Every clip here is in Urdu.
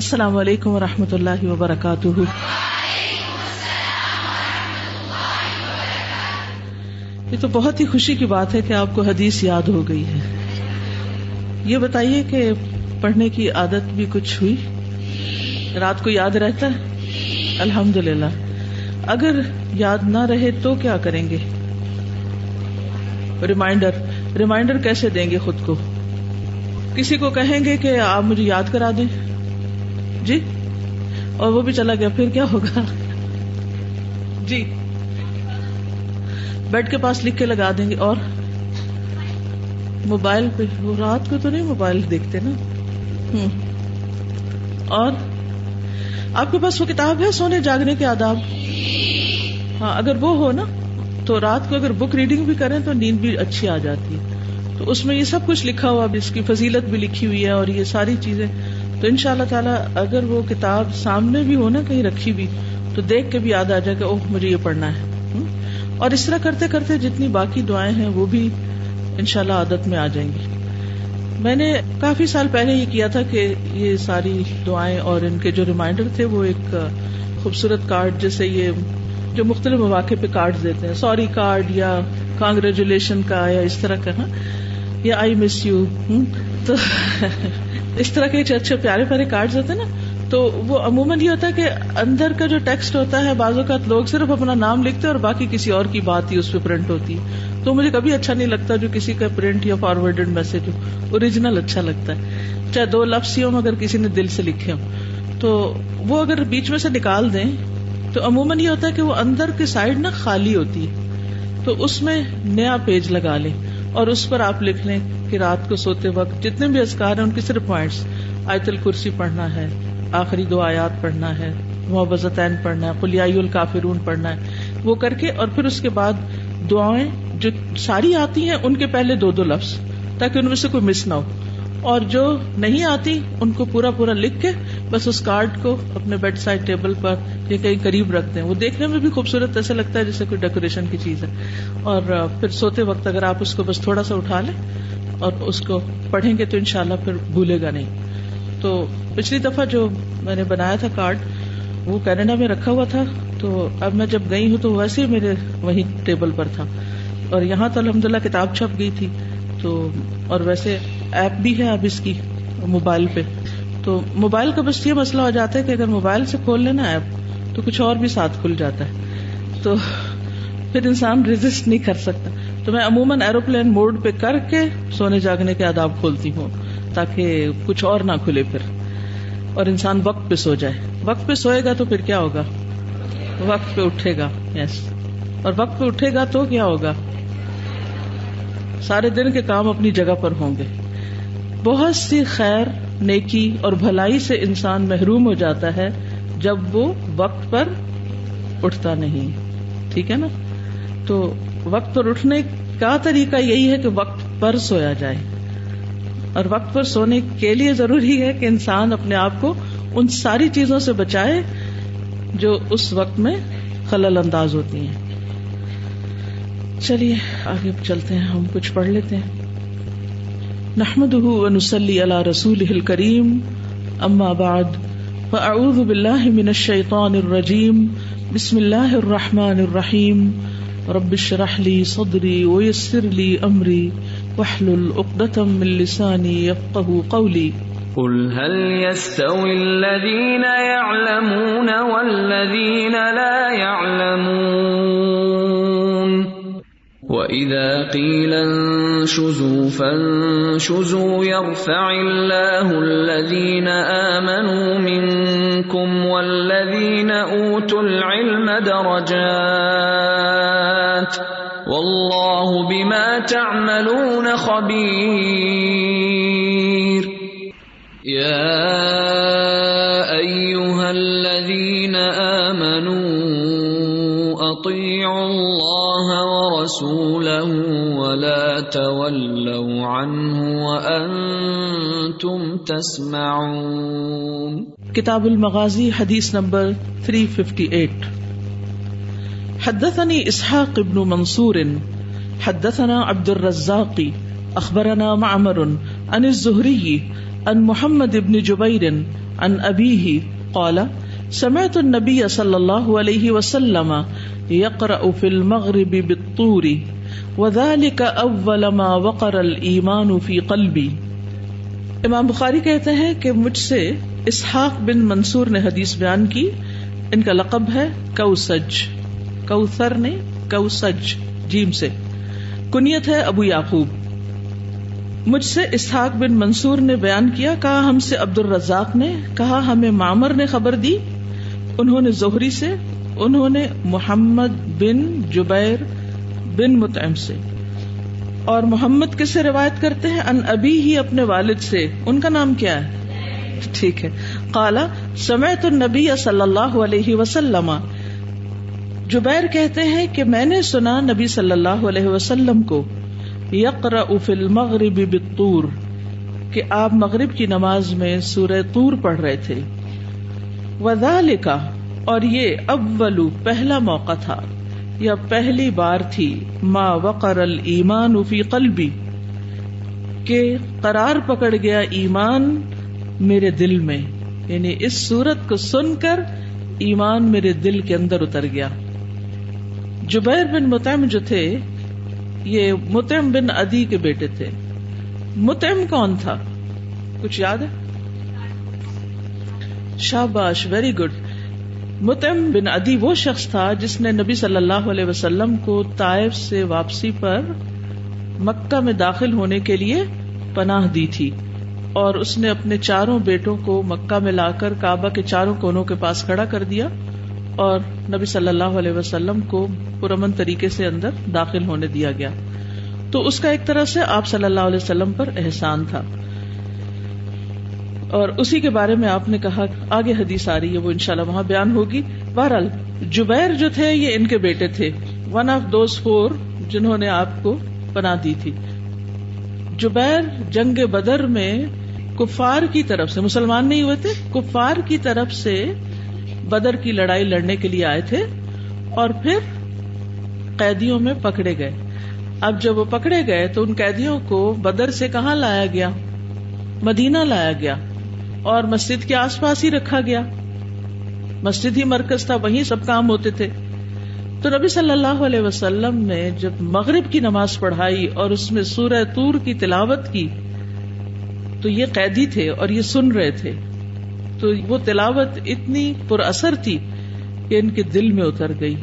السلام علیکم ورحمۃ اللہ وبرکاتہ. یہ تو بہت ہی خوشی کی بات ہے کہ آپ کو حدیث یاد ہو گئی ہے. یہ بتائیے کہ پڑھنے کی عادت بھی کچھ ہوئی؟ رات کو یاد رہتا ہے؟ الحمدللہ. اگر یاد نہ رہے تو کیا کریں گے؟ ریمائنڈر کیسے دیں گے خود کو؟ کسی کو کہیں گے کہ آپ مجھے یاد کرا دیں جی، اور وہ بھی چلا گیا، پھر کیا ہوگا؟ جی بیڈ کے پاس لکھ کے لگا دیں گے. اور موبائل پہ، وہ رات کو تو نہیں موبائل دیکھتے نا. اور آپ کے پاس وہ کتاب ہے سونے جاگنے کے آداب؟ ہاں اگر وہ ہو نا تو رات کو اگر بک ریڈنگ بھی کریں تو نیند بھی اچھی آ جاتی ہے. تو اس میں یہ سب کچھ لکھا ہوا، اب اس کی فضیلت بھی لکھی ہوئی ہے اور یہ ساری چیزیں. تو ان شاء اللہ تعالیٰ اگر وہ کتاب سامنے بھی ہو نا کہیں رکھی بھی، تو دیکھ کے بھی یاد آ جائے کہ اوہ مجھے یہ پڑھنا ہے. اور اس طرح کرتے کرتے جتنی باقی دعائیں ہیں وہ بھی ان شاء اللہ عادت میں آ جائیں گی. میں نے کافی سال پہلے یہ کیا تھا کہ یہ ساری دعائیں اور ان کے جو ریمائنڈر تھے وہ ایک خوبصورت کارڈ، جیسے یہ جو مختلف مواقع پہ کارڈ دیتے ہیں، سوری کارڈ یا کانگریچولیشن کا یا اس طرح کا، یا آئی مس یو، تو اس طرح کے اچھے پیارے پیارے کارڈز ہوتے ہیں نا. تو وہ عموماً یہ ہوتا ہے کہ اندر کا جو ٹیکسٹ ہوتا ہے، بعض اوقات لوگ صرف اپنا نام لکھتے ہیں اور باقی کسی اور کی بات ہی اس پہ پرنٹ ہوتی ہے. تو مجھے کبھی اچھا نہیں لگتا جو کسی کا پرنٹ یا فارورڈڈ میسج ہو، اوریجنل اچھا لگتا ہے، چاہے دو لفظ ہی ہوں اگر کسی نے دل سے لکھے ہوں. تو وہ اگر بیچ میں سے نکال دیں تو عموماً یہ ہوتا ہے کہ وہ اندر کی سائڈ نا خالی ہوتی ہے، تو اس میں نیا پیج لگا لیں اور اس پر آپ لکھ لیں کہ رات کو سوتے وقت جتنے بھی اذکار ہیں ان کے صرف پوائنٹس، آیت الکرسی پڑھنا ہے، آخری دو آیات پڑھنا ہے، معوذتین پڑھنا ہے، قل یا ایھا الکافرون پڑھنا ہے، وہ کر کے. اور پھر اس کے بعد دعائیں جو ساری آتی ہیں ان کے پہلے دو دو لفظ، تاکہ ان میں سے کوئی مس نہ ہو، اور جو نہیں آتی ان کو پورا پورا لکھ کے بس اس کارڈ کو اپنے بیڈ سائڈ ٹیبل پر یا کہیں قریب رکھتے ہیں. وہ دیکھنے میں بھی خوبصورت ایسا لگتا ہے جیسے کوئی ڈیکوریشن کی چیز ہے. اور پھر سوتے وقت اگر آپ اس کو بس تھوڑا سا اٹھا لیں اور اس کو پڑھیں گے تو انشاءاللہ پھر بھولے گا نہیں. تو پچھلی دفعہ جو میں نے بنایا تھا کارڈ وہ کینیڈا میں رکھا ہوا تھا، تو اب میں جب گئی ہوں تو ویسے ہی میرے وہیں ٹیبل پر تھا. اور یہاں تو الحمدللہ کتاب چھپ گئی تھی، تو اور ویسے ایپ بھی ہے اب اس کی موبائل پہ. تو موبائل کا بس یہ مسئلہ ہو جاتا ہے کہ اگر موبائل سے کھول لینا ایپ تو کچھ اور بھی ساتھ کھل جاتا ہے، تو پھر انسان ریزسٹ نہیں کر سکتا. تو میں عموماً ایروپلین موڈ پہ کر کے سونے جاگنے کے آداب کھولتی ہوں تاکہ کچھ اور نہ کھلے پھر، اور انسان وقت پہ سو جائے. وقت پہ سوئے گا تو پھر کیا ہوگا؟ وقت پہ اٹھے گا. یس، اور وقت پہ اٹھے گا تو کیا ہوگا؟ سارے دن کے کام اپنی جگہ پر ہوں گے. بہت سی خیر، نیکی اور بھلائی سے انسان محروم ہو جاتا ہے جب وہ وقت پر اٹھتا نہیں. ٹھیک ہے نا؟ تو وقت پر اٹھنے کا طریقہ یہی ہے کہ وقت پر سویا جائے. اور وقت پر سونے کے لیے ضروری ہے کہ انسان اپنے آپ کو ان ساری چیزوں سے بچائے جو اس وقت میں خلل انداز ہوتی ہیں. چلیے آگے چلتے ہیں، ہم کچھ پڑھ لیتے ہیں. نحمده ونصلي على رسوله الكريم. اما بعد، فاعوذ بالله من الشيطان الرجيم. بسم الله الرحمن الرحيم. رب اشرح لي صدري ويسر لي امري واحلل عقدة من لساني يفقهوا قولي. قل هل يستوي الذين يعلمون والذين لا يعلمون وَإِذَا قِيلَ انشُزُوا فَانشُزُوا يَرْفَعِ اللَّهُ الَّذِينَ آمَنُوا مِنكُمْ وَالَّذِينَ أُوتُوا الْعِلْمَ دَرَجَاتٍ وَاللَّهُ بِمَا تَعْمَلُونَ خَبِيرٌ. يَا أَيُّهَا الَّذِينَ آمَنُوا أَطِيعُوا اللَّهَ رسوله ولا تولوا عنه وأنتم تسمعون. کتاب المغازی، حدیث نمبر 358. حدثني اسحاق بن منصور حدثنا عبد الرزاق اخبرنا معمر عن الزهري عن محمد بن جبير عن ابیہ قال سمعت النبی صلی اللہ علیہ وسلم یقرأ فی المغرب بالطور وذلك اول ما وقر الایمان فی قلبی. امام بخاری کہتے ہیں کہ مجھ سے اسحاق بن منصور نے حدیث بیان کی. ان کا لقب ہے کوسج، کوثر نے کوسج جیم سے، کنیت ہے ابو یعقوب. مجھ سے اسحاق بن منصور نے بیان کیا، کہا ہم سے عبد الرزاق نے، کہا ہمیں معمر نے خبر دی، انہوں نے زہری سے، انہوں نے محمد بن جبیر بن مطعم سے. اور محمد کس سے روایت کرتے ہیں؟ ان ابی ہی، اپنے والد سے. ان کا نام کیا ہے؟ ٹھیک ہے. قال سمعت النبی صلی اللہ علیہ وسلم، جبیر کہتے ہیں کہ میں نے سنا نبی صلی اللہ علیہ وسلم کو، یقرأ فی المغرب بالطور، کہ آپ مغرب کی نماز میں سورہ طور پڑھ رہے تھے. وذالک، اور یہ اول، پہلا موقع تھا یا پہلی بار تھی، ما وقر الایمان فی قلبی، کہ قرار پکڑ گیا ایمان میرے دل میں، یعنی اس صورت کو سن کر ایمان میرے دل کے اندر اتر گیا. جبیر بن مطعم جو تھے، یہ مطعم بن عدی کے بیٹے تھے. مطعم کون تھا، کچھ یاد ہے؟ شاباش، ویری گڈ. مطعم بن عدی وہ شخص تھا جس نے نبی صلی اللہ علیہ وسلم کو طائف سے واپسی پر مکہ میں داخل ہونے کے لیے پناہ دی تھی، اور اس نے اپنے چاروں بیٹوں کو مکہ میں لا کر کعبہ کے چاروں کونوں کے پاس کھڑا کر دیا، اور نبی صلی اللہ علیہ وسلم کو پرامن طریقے سے اندر داخل ہونے دیا گیا. تو اس کا ایک طرح سے آپ صلی اللہ علیہ وسلم پر احسان تھا، اور اسی کے بارے میں آپ نے کہا، آگے حدیث آ رہی ہے، وہ انشاءاللہ وہاں بیان ہوگی. بہرحال جبیر جو تھے یہ ان کے بیٹے تھے، ون آف دوز فور جنہوں نے آپ کو پناہ دی تھی. جبیر جنگ بدر میں کفار کی طرف سے، مسلمان نہیں ہوئے تھے، کفار کی طرف سے بدر کی لڑائی لڑنے کے لیے آئے تھے، اور پھر قیدیوں میں پکڑے گئے. اب جب وہ پکڑے گئے تو ان قیدیوں کو بدر سے کہاں لایا گیا؟ مدینہ لایا گیا، اور مسجد کے آس پاس ہی رکھا گیا. مسجد ہی مرکز تھا، وہیں سب کام ہوتے تھے. تو نبی صلی اللہ علیہ وسلم نے جب مغرب کی نماز پڑھائی اور اس میں سورہ طور کی تلاوت کی، تو یہ قیدی تھے اور یہ سن رہے تھے، تو وہ تلاوت اتنی پر اثر تھی کہ ان کے دل میں اتر گئی،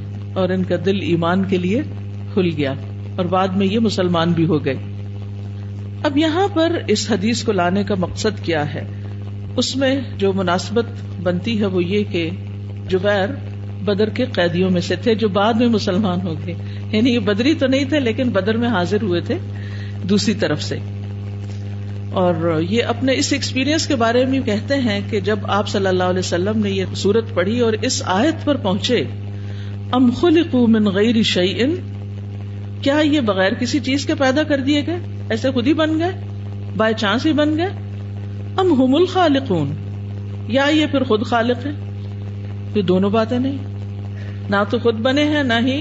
اور ان کا دل ایمان کے لیے کھل گیا، اور بعد میں یہ مسلمان بھی ہو گئے. اب یہاں پر اس حدیث کو لانے کا مقصد کیا ہے؟ اس میں جو مناسبت بنتی ہے وہ یہ کہ جبیر بدر کے قیدیوں میں سے تھے جو بعد میں مسلمان ہو گئے، یعنی یہ بدری تو نہیں تھے لیکن بدر میں حاضر ہوئے تھے دوسری طرف سے. اور یہ اپنے اس ایکسپیرینس کے بارے میں کہتے ہیں کہ جب آپ صلی اللہ علیہ وسلم نے یہ سورت پڑھی اور اس آیت پر پہنچے، ام خلقوا من غیر شیء، کیا یہ بغیر کسی چیز کے پیدا کر دیے گئے، ایسے خود ہی بن گئے، بائی چانس ہی بن گئے، ام هم الخالقون، یا یہ پھر خود خالق ہیں. یہ دونوں باتیں نہیں، نہ تو خود بنے ہیں نہ ہی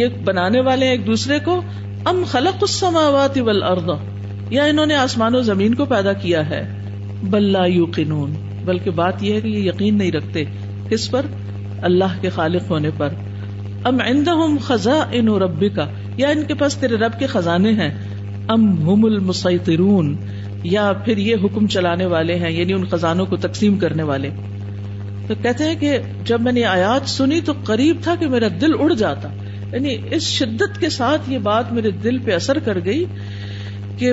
یہ بنانے والے ایک دوسرے کو. ام خلق السماوات والارض، یا انہوں نے آسمان و زمین کو پیدا کیا ہے. بل لا یوقنون، بلکہ بات یہ ہے کہ یہ یقین نہیں رکھتے. کس پر؟ اللہ کے خالق ہونے پر. ام عندهم خزائن ربک، یا ان کے پاس تیرے رب کے خزانے ہیں. ام هم المسیطرون، یا پھر یہ حکم چلانے والے ہیں، یعنی ان خزانوں کو تقسیم کرنے والے. تو کہتے ہیں کہ جب میں نے آیات سنی تو قریب تھا کہ میرا دل اڑ جاتا، یعنی اس شدت کے ساتھ یہ بات میرے دل پہ اثر کر گئی کہ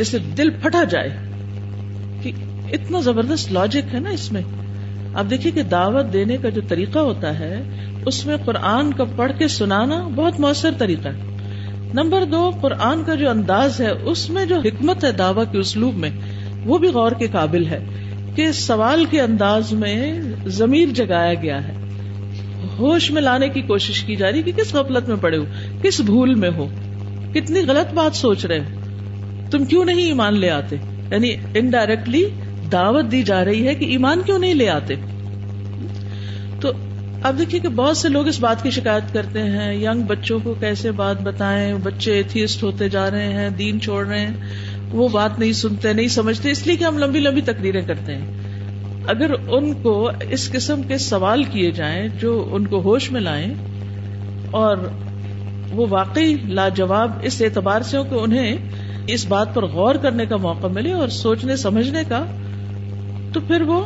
جیسے دل پھٹا جائے، کہ اتنا زبردست لاجک ہے نا اس میں. آپ دیکھیے کہ دعوت دینے کا جو طریقہ ہوتا ہے اس میں قرآن کا پڑھ کے سنانا بہت مؤثر طریقہ ہے. نمبر دو، قرآن کا جو انداز ہے اس میں جو حکمت ہے دعویٰ کے اسلوب میں، وہ بھی غور کے قابل ہے کہ سوال کے انداز میں ضمیر جگایا گیا ہے، ہوش میں لانے کی کوشش کی جا رہی کہ کس غفلت میں پڑے ہو، کس بھول میں ہو، کتنی غلط بات سوچ رہے ہو، تم کیوں نہیں ایمان لے آتے. یعنی انڈائریکٹلی دعوت دی جا رہی ہے کہ ایمان کیوں نہیں لے آتے. تو اب دیکھیے کہ بہت سے لوگ اس بات کی شکایت کرتے ہیں، ینگ بچوں کو کیسے بات بتائیں، بچے ایتھیسٹ ہوتے جا رہے ہیں، دین چھوڑ رہے ہیں، وہ بات نہیں سنتے، نہیں سمجھتے، اس لیے کہ ہم لمبی لمبی تقریریں کرتے ہیں. اگر ان کو اس قسم کے سوال کیے جائیں جو ان کو ہوش میں لائیں اور وہ واقعی لاجواب اس اعتبار سے ہو کہ انہیں اس بات پر غور کرنے کا موقع ملے اور سوچنے سمجھنے کا، تو پھر وہ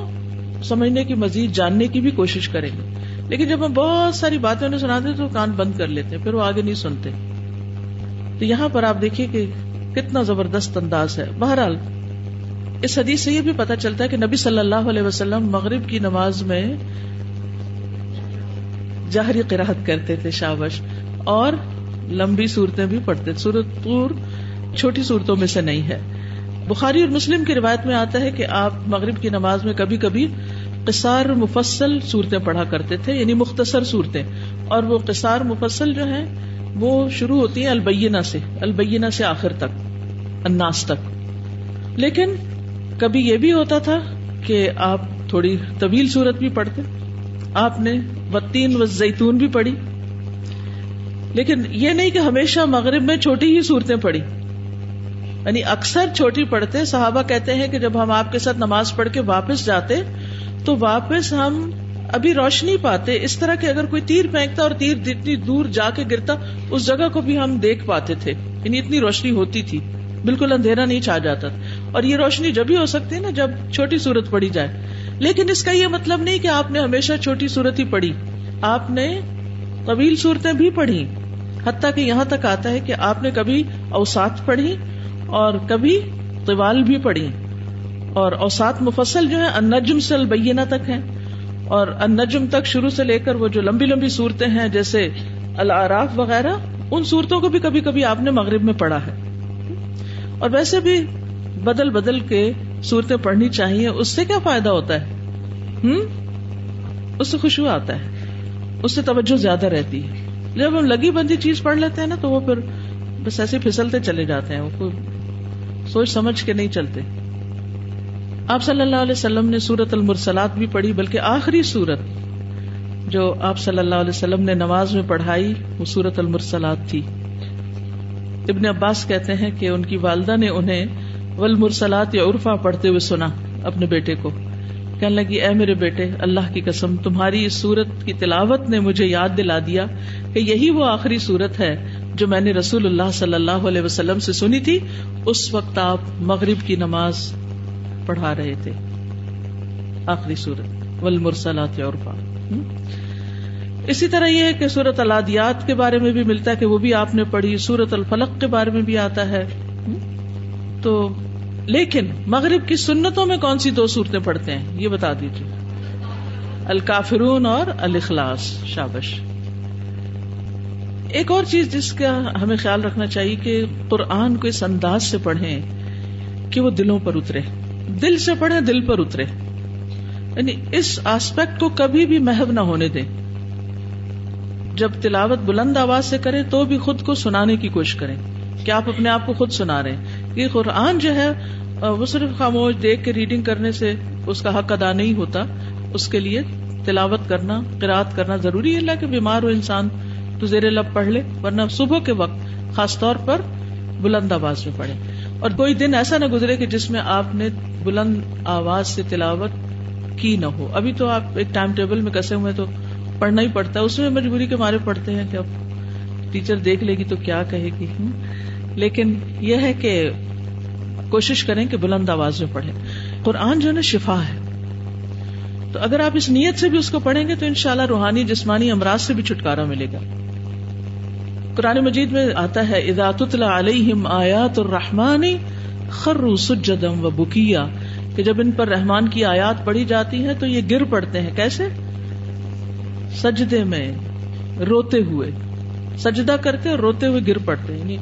سمجھنے کی مزید جاننے کی بھی کوشش کریں گے. لیکن جب ہم بہت ساری باتیں انہیں سناتے ہیں تو کان بند کر لیتے ہیں، پھر وہ آگے نہیں سنتے. تو یہاں پر آپ دیکھیے کہ کتنا زبردست انداز ہے. بہرحال اس حدیث سے یہ بھی پتہ چلتا ہے کہ نبی صلی اللہ علیہ وسلم مغرب کی نماز میں جہری قراءت کرتے تھے شابش، اور لمبی صورتیں بھی پڑھتے. سورۃ طور چھوٹی صورتوں میں سے نہیں ہے. بخاری اور مسلم کی روایت میں آتا ہے کہ آپ مغرب کی نماز میں کبھی کبھی قصار مفصل صورتیں پڑھا کرتے تھے، یعنی مختصر صورتیں. اور وہ قصار مفصل جو ہیں وہ شروع ہوتی ہیں البینہ سے آخر تک، الناس تک. لیکن کبھی یہ بھی ہوتا تھا کہ آپ تھوڑی طویل صورت بھی پڑھتے. آپ نے والتین والزیتون بھی پڑھی، لیکن یہ نہیں کہ ہمیشہ مغرب میں چھوٹی ہی صورتیں پڑھی، یعنی اکثر چھوٹی پڑھتے. صحابہ کہتے ہیں کہ جب ہم آپ کے ساتھ نماز پڑھ کے واپس جاتے تو واپس ہم ابھی روشنی پاتے، اس طرح کہ اگر کوئی تیر پھینکتا اور تیر جتنی دور جا کے گرتا اس جگہ کو بھی ہم دیکھ پاتے تھے، یعنی اتنی روشنی ہوتی تھی، بالکل اندھیرا نہیں چھا جاتا. اور یہ روشنی جب ہی ہو سکتی ہے نا جب چھوٹی صورت پڑھی جائے. لیکن اس کا یہ مطلب نہیں کہ آپ نے ہمیشہ چھوٹی صورت ہی پڑھی، آپ نے طویل صورتیں بھی پڑھی. حتیٰ کہ یہاں تک آتا ہے کہ آپ نے کبھی اوساط پڑھی اور کبھی طوال بھی پڑھی. اور اوساط مفصل جو ہے النجم سے البینہ تک ہیں، اور النجم تک شروع سے لے کر وہ جو لمبی لمبی صورتیں ہیں جیسے الاعراف وغیرہ، ان صورتوں کو بھی کبھی کبھی آپ نے مغرب میں پڑھا ہے. اور ویسے بھی بدل بدل کے صورتیں پڑھنی چاہیے. اس سے کیا فائدہ ہوتا ہے؟ اس سے خشوع آتا ہے، اس سے توجہ زیادہ رہتی ہے. جب ہم لگی بندی چیز پڑھ لیتے ہیں نا تو وہ پھر بس ایسے پھسلتے چلے جاتے ہیں، وہ کوئی سوچ سمجھ کے نہیں چلتے. آپ صلی اللہ علیہ وسلم نے سورۃ المرسلات بھی پڑھی، بلکہ آخری سورت جو آپ صلی اللہ علیہ وسلم نے نماز میں پڑھائی وہ سورۃ المرسلات تھی. ابن عباس کہتے ہیں کہ ان کی والدہ نے انہیں والمرسلات عرفا پڑھتے ہوئے سنا اپنے بیٹے کو. کہنے لگی، اے میرے بیٹے، اللہ کی قسم تمہاری اس سورت کی تلاوت نے مجھے یاد دلا دیا کہ یہی وہ آخری سورت ہے جو میں نے رسول اللہ صلی اللہ علیہ وسلم سے سنی تھی. اس وقت آپ مغرب کی نماز پڑھا رہے تھے. آخری سورت والمرسلات عرفا. اسی طرح یہ ہے کہ سورت العادیات کے بارے میں بھی ملتا ہے کہ وہ بھی آپ نے پڑھی، سورت الفلق کے بارے میں بھی آتا ہے. تو لیکن مغرب کی سنتوں میں کون سی دو صورتیں پڑھتے ہیں یہ بتا دیجیے، الکافرون اور الاخلاص. شابش. ایک اور چیز جس کا ہمیں خیال رکھنا چاہیے کہ قرآن کو اس انداز سے پڑھیں کہ وہ دلوں پر اترے، دل سے پڑھیں دل پر اترے، یعنی اس آسپیکٹ کو کبھی بھی محو نہ ہونے دیں. جب تلاوت بلند آواز سے کریں تو بھی خود کو سنانے کی کوشش کریں کہ آپ اپنے آپ کو خود سنا رہے ہیں. یہ قرآن جو ہے وہ صرف خاموش دیکھ کے ریڈنگ کرنے سے اس کا حق ادا نہیں ہوتا. اس کے لیے تلاوت کرنا، قرات کرنا ضروری ہے. اللہ کہ بیمار ہو انسان تو زیر لب پڑھ لے، ورنہ صبح کے وقت خاص طور پر بلند آواز میں پڑھیں. اور کوئی دن ایسا نہ گزرے کہ جس میں آپ نے بلند آواز سے تلاوت کی نہ ہو. ابھی تو آپ ایک ٹائم ٹیبل میں کسے ہوئے تو پڑھنا ہی پڑتا ہے، اس میں مجبوری کے مارے پڑھتے ہیں کہ اب ٹیچر دیکھ لے گی تو کیا کہے گی. لیکن یہ ہے کہ کوشش کریں کہ بلند آواز میں پڑھیں. قرآن جو ہے نا شفا ہے، تو اگر آپ اس نیت سے بھی اس کو پڑھیں گے تو انشاءاللہ روحانی جسمانی امراض سے بھی چھٹکارا ملے گا. قرآن مجید میں آتا ہے اذا تتلی علیہم آیات الرحمن خروا سجدا وبکیا، کہ جب ان پر رحمان کی آیات پڑھی جاتی ہیں تو یہ گر پڑتے ہیں. کیسے؟ سجدے میں روتے ہوئے، سجدہ کرتے اور روتے ہوئے گر پڑتے ہیں.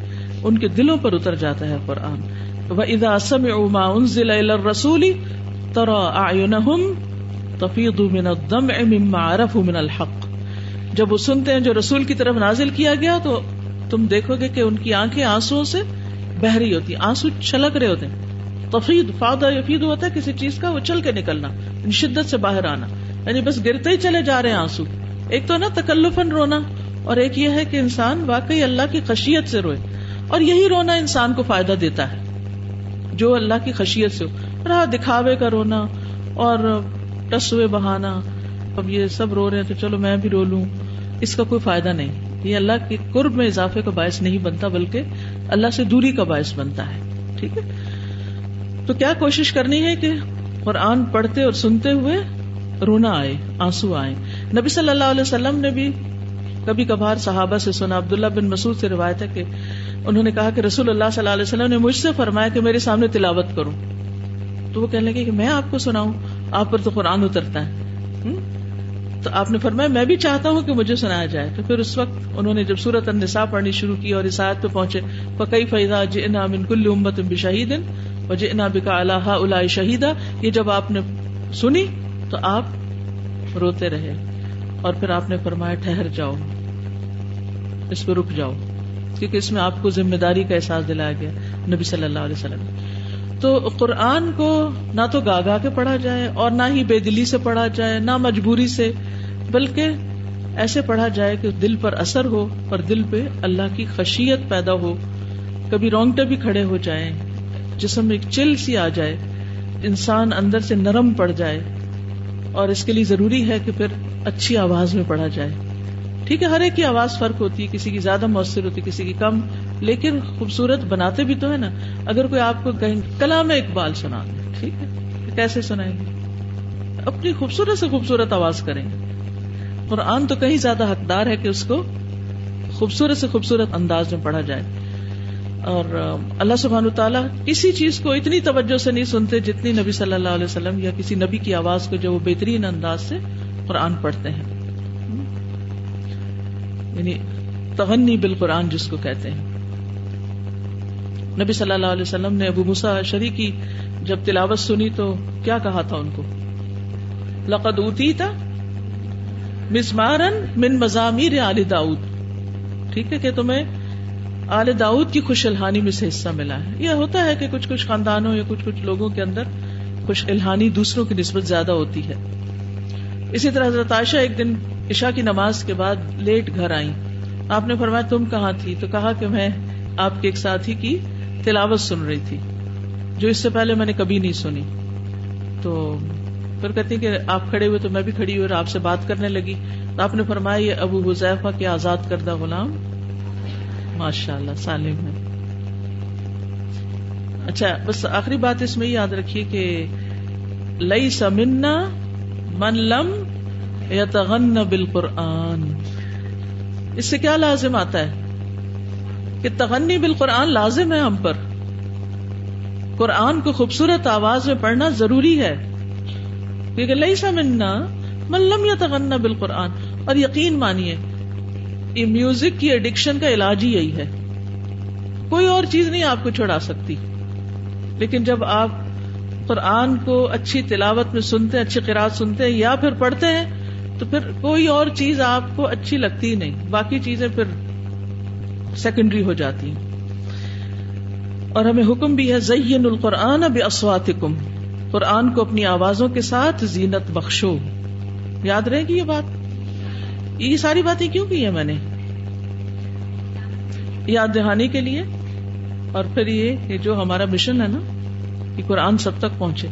ان کے دلوں پر اتر جاتا ہے قرآن. وَإِذَا سَمِعُوا مَا أُنزِلَ إِلَى الرَّسُولِ تَرَى أَعْيُنَهُمْ تَفِيضُ مِنَ الدَّمْعِ مِمَّا عَرَفُوا مِنَ الْحَقِّ، جب وہ سنتے ہیں جو رسول کی طرف نازل کیا گیا تو تم دیکھو گے کہ ان کی آنکھیں آنسو سے بہ رہی ہوتی ہیں، آنسو چھلک رہے ہوتے ہیں. تفیض، فاض یفیض ہوتا ہے کسی چیز کا اچھل کے نکلنا، شدت سے باہر آنا، یعنی بس گرتے ہی چلے جا رہے ہیں آنسو. ایک تو نا تکلفن رونا، اور ایک یہ ہے کہ انسان واقعی اللہ کی خشیت سے روئے. اور یہی رونا انسان کو فائدہ دیتا ہے جو اللہ کی خشیت سے ہو. رہا دکھاوے کا رونا اور ٹس ہوئے بہانا، اب یہ سب رو رہے ہیں تو چلو میں بھی رو لوں، اس کا کوئی فائدہ نہیں. یہ اللہ کے قرب میں اضافے کا باعث نہیں بنتا بلکہ اللہ سے دوری کا باعث بنتا ہے. ٹھیک ہے، تو کیا کوشش کرنی ہے کہ قرآن پڑھتے اور سنتے ہوئے رونا آئے، آنسو آئے. نبی صلی اللہ علیہ وسلم نے بھی کبھی کبھار صحابہ سے سنا، عبداللہ بن مسعود سے روایت ہے کہ انہوں نے کہا کہ رسول اللہ صلی اللہ علیہ وسلم نے مجھ سے فرمایا کہ میرے سامنے تلاوت کرو، تو وہ کہنے لگے کہ میں آپ کو سناؤں، آپ پر تو قرآن اترتا ہے. تو آپ نے فرمایا میں بھی چاہتا ہوں کہ مجھے سنایا جائے. تو پھر اس وقت انہوں نے جب سورۃ النساء پڑھنی شروع کی اور اس آیت پہ پہنچے، فَكَيْفَ إِذَا جِئْنَا مِن كُلِّ أُمَّةٍ بِشَهِيدٍ وَجِئْنَا بِكَ عَلَى هَؤُلَاءِ شَهِيدًا، یہ جب آپ نے سنی تو آپ روتے رہے، اور پھر آپ نے فرمایا ٹھہر جاؤ، اس پہ رک جاؤ، کیونکہ اس میں آپ کو ذمہ داری کا احساس دلایا گیا نبی صلی اللہ علیہ وسلم. تو قرآن کو نہ تو گا گا کے پڑھا جائے اور نہ ہی بے دلی سے پڑھا جائے، نہ مجبوری سے، بلکہ ایسے پڑھا جائے کہ دل پر اثر ہو اور دل پہ اللہ کی خشیت پیدا ہو. کبھی رونگٹے بھی کھڑے ہو جائیں، جسم میں ایک چل سی آ جائے، انسان اندر سے نرم پڑ جائے، اور اس کے لیے ضروری ہے کہ پھر اچھی آواز میں پڑھا جائے. ٹھیک ہے، ہر ایک کی آواز فرق ہوتی ہے، کسی کی زیادہ مؤثر ہوتی ہے، کسی کی کم، لیکن خوبصورت بناتے بھی تو ہے نا. اگر کوئی آپ کو کہیں کلام اقبال سنا دے، ٹھیک ہے، کیسے سنائیں گے؟ اپنی خوبصورت سے خوبصورت آواز کریں گے. قرآن تو کہیں زیادہ حقدار ہے کہ اس کو خوبصورت سے خوبصورت انداز میں پڑھا جائے. اور اللہ سبحانہ وتعالیٰ کسی چیز کو اتنی توجہ سے نہیں سنتے جتنی نبی صلی اللہ علیہ وسلم یا کسی نبی کی آواز کو جو وہ بہترین انداز سے قرآن پڑھتے ہیں، یعنی تغنی بالقرآن جس کو کہتے ہیں. نبی صلی اللہ علیہ وسلم نے ابو موسیٰ شری کی جب تلاوت سنی تو کیا کہا تھا ان کو؟ لقد اوتیت مزمارا من مزامیر آل داؤد. ٹھیک ہے کہ تمہیں آل داؤد کی خوش الہانی میں سے حصہ ملا ہے. یہ ہوتا ہے کہ کچھ کچھ خاندانوں یا کچھ کچھ لوگوں کے اندر خوش الہانی دوسروں کی نسبت زیادہ ہوتی ہے. اسی طرح حضرت عائشہ ایک دن عشاء کی نماز کے بعد لیٹ گھر آئیں. آپ نے فرمایا تم کہاں تھی؟ تو کہا کہ میں آپ کے ایک ساتھی کی تلاوت سن رہی تھی جو اس سے پہلے میں نے کبھی نہیں سنی. تو پھر کہتی کہ آپ کھڑے ہوئے تو میں بھی کھڑی ہوئی اور آپ سے بات کرنے لگی. تو آپ نے فرمایا یہ ابو حذیفہ کے آزاد کردہ غلام ماشاء اللہ سالم ہے. اچھا، بس آخری بات اس میں یاد رکھیے کہ لیس منا من لم یتغنى بالقرآن. اس سے کیا لازم آتا ہے کہ تغنی بالقرآن لازم ہے ہم پر. قرآن کو خوبصورت آواز میں پڑھنا ضروری ہے، کیونکہ لیس منا من لم یتغنى بالقرآن. اور یقین مانیے یہ میوزک کی ایڈکشن کا علاج ہی یہی ہے، کوئی اور چیز نہیں آپ کو چھڑا سکتی. لیکن جب آپ قرآن کو اچھی تلاوت میں سنتے ہیں، اچھی قرآن سنتے ہیں یا پھر پڑھتے ہیں، تو پھر کوئی اور چیز آپ کو اچھی لگتی نہیں، باقی چیزیں پھر سیکنڈری ہو جاتی ہیں. اور ہمیں حکم بھی ہے زین القرآن باصواتکم، قرآن کو اپنی آوازوں کے ساتھ زینت بخشو. یاد رہے گی یہ بات، یہ ساری باتیں کیوں کی ہیں میں نے؟ یاد دہانی کے لیے، اور پھر یہ کہ جو ہمارا مشن ہے نا کہ قرآن سب تک پہنچے،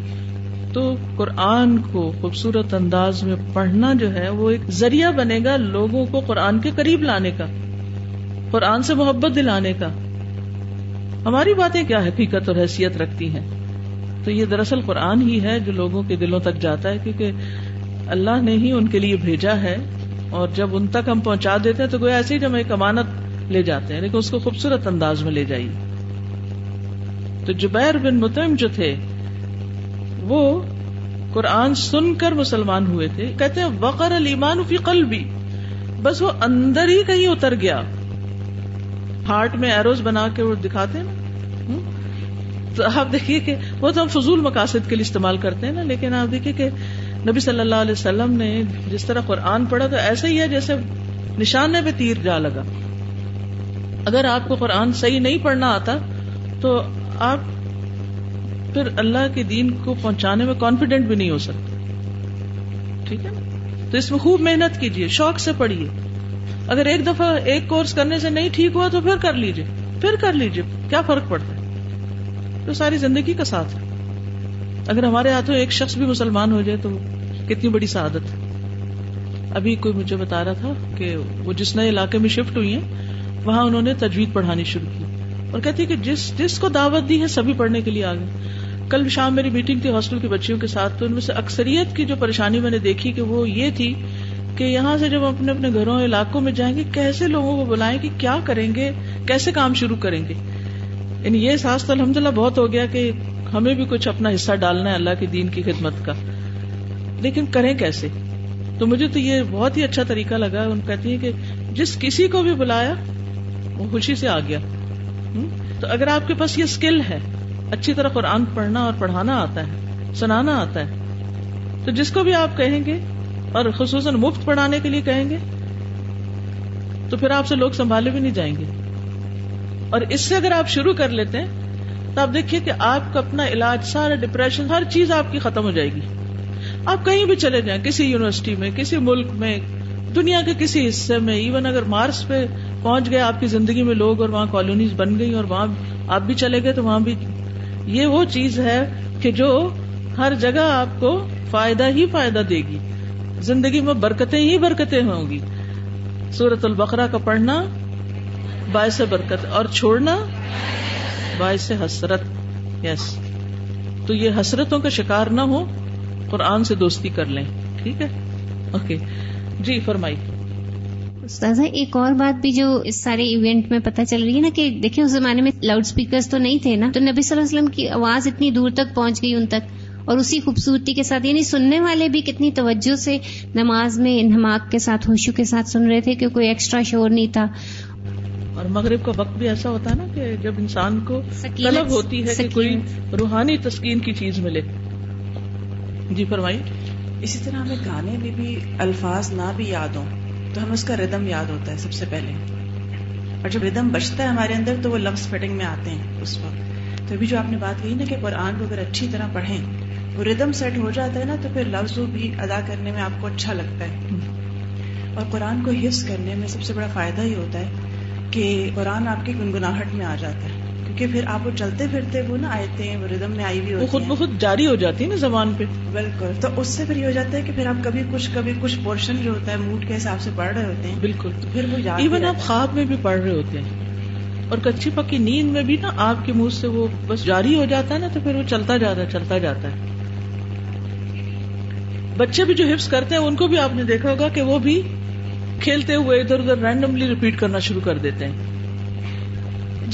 تو قرآن کو خوبصورت انداز میں پڑھنا جو ہے وہ ایک ذریعہ بنے گا لوگوں کو قرآن کے قریب لانے کا، قرآن سے محبت دلانے کا. ہماری باتیں کیا حقیقت اور حیثیت رکھتی ہیں؟ تو یہ دراصل قرآن ہی ہے جو لوگوں کے دلوں تک جاتا ہے، کیونکہ اللہ نے ہی ان کے لیے بھیجا ہے. اور جب ان تک ہم پہنچا دیتے ہیں تو گویا ایسے ہی جب ایک امانت لے جاتے ہیں، لیکن اس کو خوبصورت انداز میں لے جائیے. تو جبیر بن مطعم جو تھے وہ قرآن سن کر مسلمان ہوئے تھے. کہتے ہیں وقر الایمان فی قلبی، بس وہ اندر ہی کہیں اتر گیا. ہارٹ میں ایروز بنا کے وہ دکھاتے ہیں نا، تو آپ دیکھیے کہ وہ تو ہم فضول مقاصد کے لیے استعمال کرتے ہیں نا، لیکن آپ دیکھیے کہ نبی صلی اللہ علیہ وسلم نے جس طرح قرآن پڑھا تو ایسے ہی ہے جیسے نشانے پہ تیر جا لگا. اگر آپ کو قرآن صحیح نہیں پڑھنا آتا تو آپ پھر اللہ کے دین کو پہنچانے میں کانفیڈنٹ بھی نہیں ہو سکتے. ٹھیک ہے، تو اس میں خوب محنت کیجیے، شوق سے پڑھیے. اگر ایک دفعہ ایک کورس کرنے سے نہیں ٹھیک ہوا تو پھر کر لیجیے، پھر کر لیجیے، کیا فرق پڑتا ہے؟ تو ساری زندگی کا ساتھ ہے. اگر ہمارے ہاتھوں ایک شخص بھی مسلمان ہو جائے تو کتنی بڑی سعادت ہے. ابھی کوئی مجھے بتا رہا تھا کہ وہ جس نئے علاقے میں شفٹ ہوئی ہیں وہاں انہوں نے تجوید پڑھانی شروع کی, اور کہتی ہے کہ جس کو دعوت دی ہے سبھی پڑھنے کے لیے آ گئے. کل شام میری میٹنگ تھی ہاسٹل کی بچیوں کے ساتھ, تو ان میں سے اکثریت کی جو پریشانی میں نے دیکھی کہ وہ یہ تھی کہ یہاں سے جب اپنے اپنے گھروں علاقوں میں جائیں گے کیسے لوگوں کو بلائیں کہ کیا کریں گے, کیسے کام شروع کریں گے. یعنی یہ احساس تو الحمدللہ بہت ہو گیا کہ ہمیں بھی کچھ اپنا حصہ ڈالنا ہے اللہ کے دین کی خدمت کا, لیکن کریں کیسے. تو مجھے تو یہ بہت ہی اچھا طریقہ لگا. ان کہتی ہیں کہ جس کسی کو بھی بلایا وہ خوشی سے آ گیا. تو اگر آپ کے پاس یہ سکل ہے, اچھی طرح قرآن پڑھنا اور پڑھانا آتا ہے, سنانا آتا ہے, تو جس کو بھی آپ کہیں گے اور خصوصاً مفت پڑھانے کے لیے کہیں گے تو پھر آپ سے لوگ سنبھالے بھی نہیں جائیں گے. اور اس سے اگر آپ شروع کر لیتے ہیں تو آپ دیکھیے کہ آپ کا اپنا علاج, سارا ڈپریشن, ہر چیز آپ کی ختم ہو جائے گی. آپ کہیں بھی چلے جائیں, کسی یونیورسٹی میں, کسی ملک میں, دنیا کے کسی حصے میں, ایون اگر مارس پہ پہنچ گئے آپ کی زندگی میں لوگ اور وہاں کالونیز بن گئی اور وہاں آپ بھی چلے گئے, تو وہاں بھی یہ وہ چیز ہے کہ جو ہر جگہ آپ کو فائدہ ہی فائدہ دے گی, زندگی میں برکتیں ہی برکتیں ہوں گی. سورۃ البقرہ کا پڑھنا باعث برکت اور چھوڑنا باعث حسرت. یس, تو یہ حسرتوں کا شکار نہ ہو, قرآن سے دوستی کر لیں. ٹھیک ہے, اوکے جی, فرمائیے. استاذہ ایک اور بات بھی جو اس سارے ایونٹ میں پتہ چل رہی ہے نا, کہ دیکھیں اس زمانے میں لاؤڈ سپیکرز تو نہیں تھے نا, تو نبی صلی اللہ علیہ وسلم کی آواز اتنی دور تک پہنچ گئی ان تک, اور اسی خوبصورتی کے ساتھ, یعنی سننے والے بھی کتنی توجہ سے نماز میں انہماک کے ساتھ, ہوشو کے ساتھ سن رہے تھے کہ کوئی ایکسٹرا شور نہیں تھا. اور مغرب کا وقت بھی ایسا ہوتا ہے نا کہ جب انسان کو طلب ہوتی ہے کہ کوئی روحانی تسکین کی چیز ملے. جی فرمائیے. اسی طرح ہمیں گانے میں بھی الفاظ نہ بھی یاد ہوں تو ہمیں اس کا ردم یاد ہوتا ہے سب سے پہلے, اور جب ردم بجتا ہے ہمارے اندر تو وہ لفظ فٹنگ میں آتے ہیں اس وقت. تو ابھی جو آپ نے بات کہی نا کہ قرآن کو اگر اچھی طرح پڑھیں, وہ ردم سیٹ ہو جاتا ہے نا, تو پھر لفظ بھی ادا کرنے میں آپ کو اچھا لگتا ہے. اور قرآن کو حفظ کرنے میں سب سے بڑا فائدہ یہ ہوتا ہے کہ قرآن آپ کی گنگناہٹ میں آ جاتا ہے, کہ پھر آپ وہ چلتے پھرتے وہ نا آئے وہ ردم میں آئی ہوئی ہوتی ہیں, وہ خود بخود جاری ہو جاتی ہے نا زبان پہ. بالکل, تو اس سے پھر یہ ہو جاتا ہے کہ پھر آپ کبھی کچھ پورشن جو ہوتا ہے موڈ کے حساب سے پڑھ رہے ہوتے ہیں. بالکل, تو پھر وہ یاد ایون آپ خواب میں بھی پڑھ رہے ہوتے ہیں, اور کچی پکی نیند میں بھی نا آپ کے منہ سے وہ بس جاری ہو جاتا ہے نا, تو پھر وہ چلتا جاتا ہے. بچے بھی جو حفظ کرتے ہیں ان کو بھی آپ نے دیکھا ہوگا کہ وہ بھی کھیلتے ہوئے ادھر ادھر رینڈملی ریپیٹ کرنا شروع کر دیتے ہیں.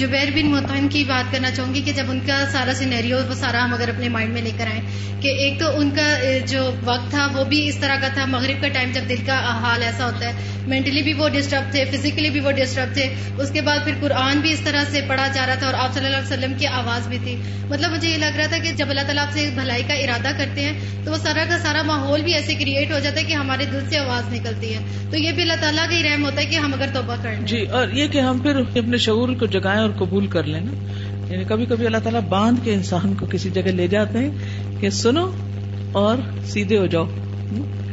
جبیر بن مطعم کی بات کرنا چاہوں گی کہ جب ان کا سارا سینیریو وہ سارا ہم اگر اپنے مائنڈ میں لے کر آئیں, کہ ایک تو ان کا جو وقت تھا وہ بھی اس طرح کا تھا, مغرب کا ٹائم جب دل کا حال ایسا ہوتا ہے, مینٹلی بھی وہ ڈسٹرب تھے, فزیکلی بھی وہ ڈسٹرب تھے. اس کے بعد پھر قرآن بھی اس طرح سے پڑھا جا رہا تھا, اور آپ صلی اللہ علیہ وسلم کی آواز بھی تھی. مطلب مجھے یہ لگ رہا تھا کہ جب اللہ تعالیٰ آپ سے بھلائی کا ارادہ کرتے ہیں تو وہ سارا کا سارا ماحول بھی ایسے کریٹ ہو جاتا ہے کہ ہمارے دل سے آواز نکلتی ہے. تو یہ بھی اللہ تعالیٰ کا ہی رحم ہوتا ہے کہ ہم اگر توبہ کریں. جی, اور یہ کہ ہم پھر اپنے شعور کو جگائیں اور قبول کر لینا. یعنی کبھی کبھی اللہ تعالیٰ باندھ کے انسان کو کسی جگہ لے جاتے ہیں کہ سنو اور سیدھے ہو جاؤ.